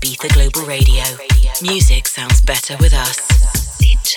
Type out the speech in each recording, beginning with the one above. Ibiza Global Radio. Music sounds better with us. DJ.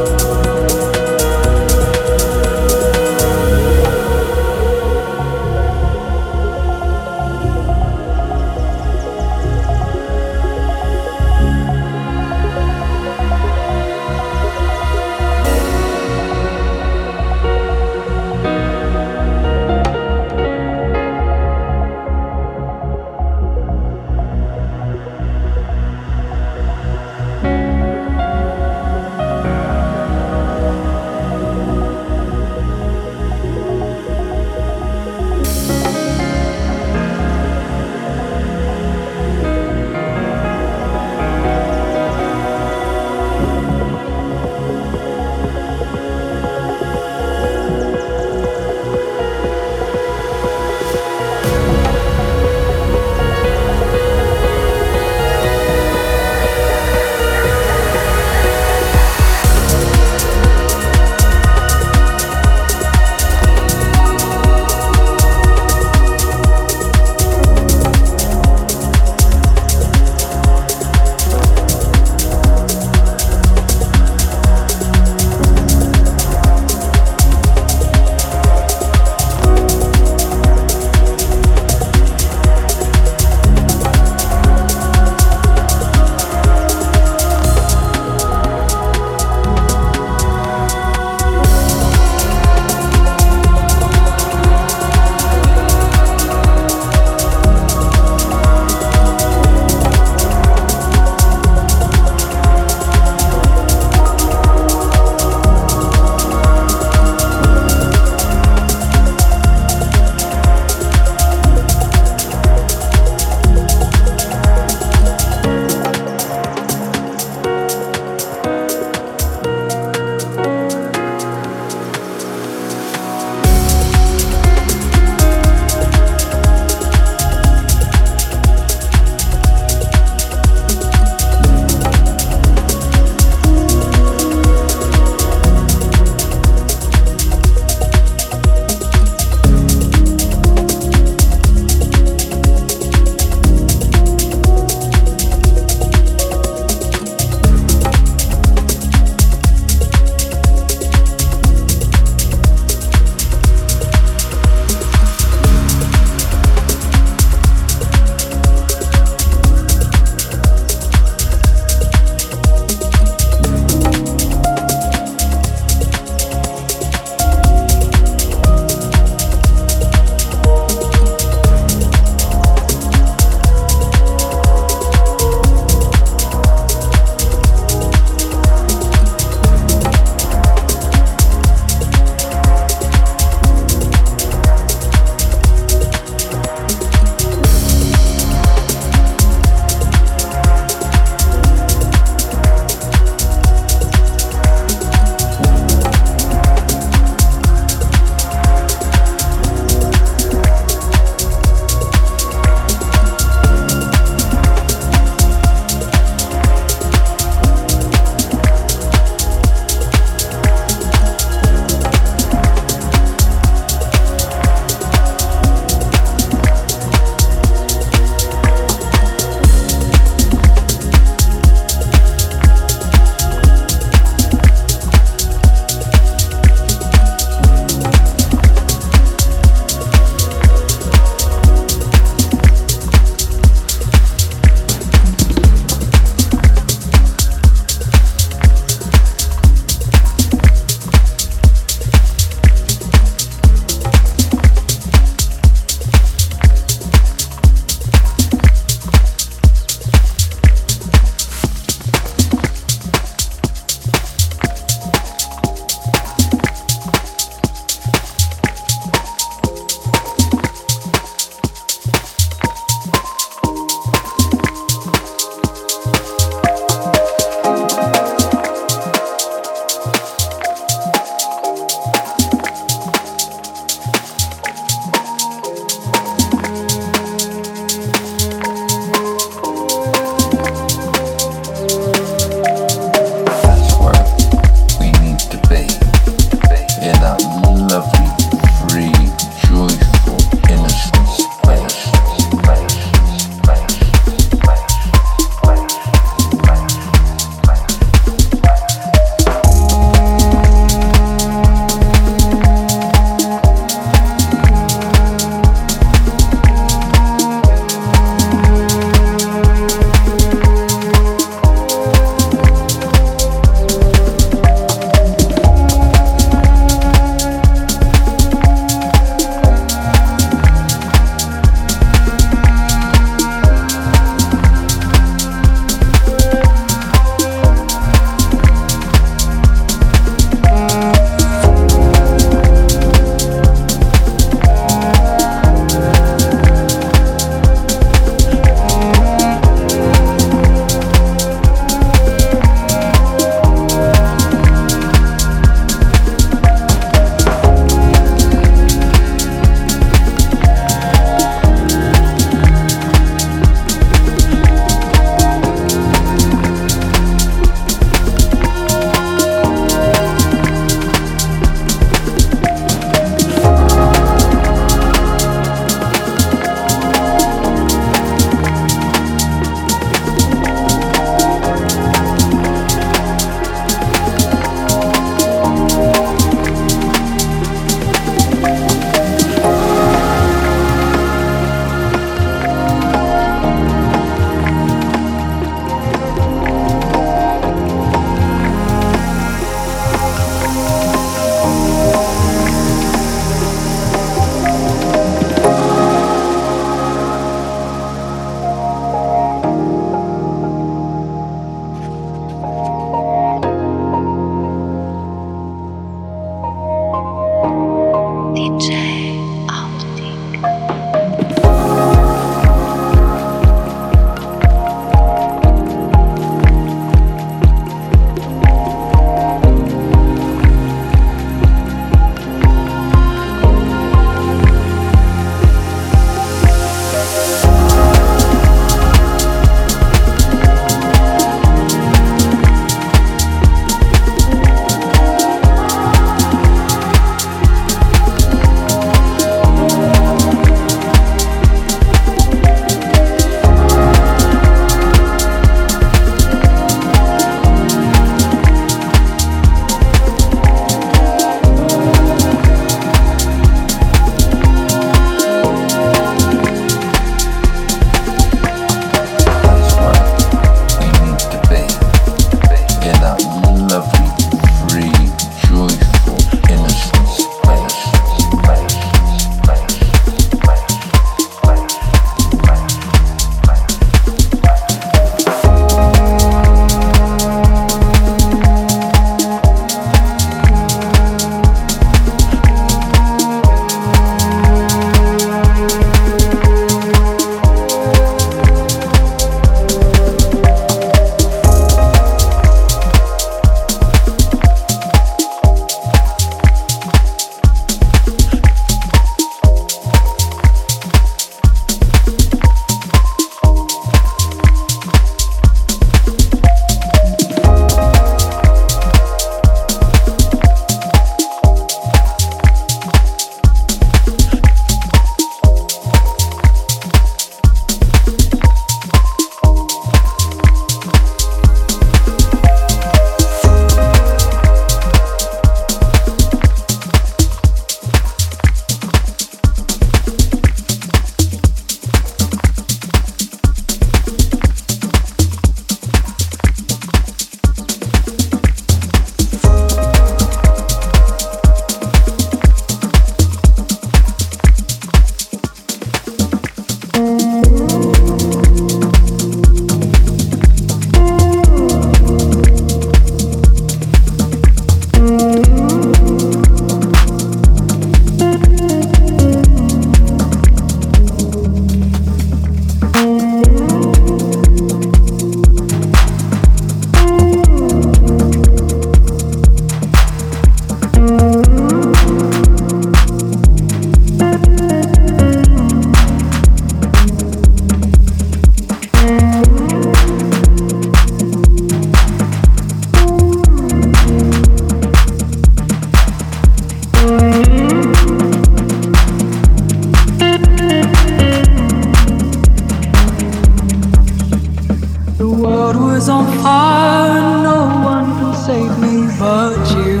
The world was on fire, no one could save me but you.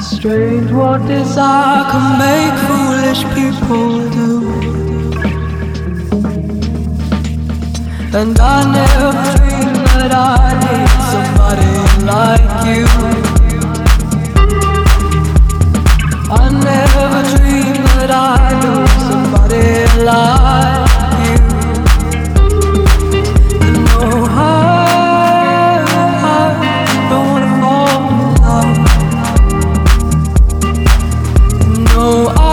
Strange what desire can make foolish people do. And I never dreamed that I'd need somebody like you. I never dreamed that I'd know somebody like you. And no, I don't wanna fall in love. No, I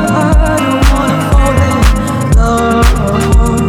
don't wanna fall in love with you.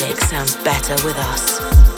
music sounds better with us.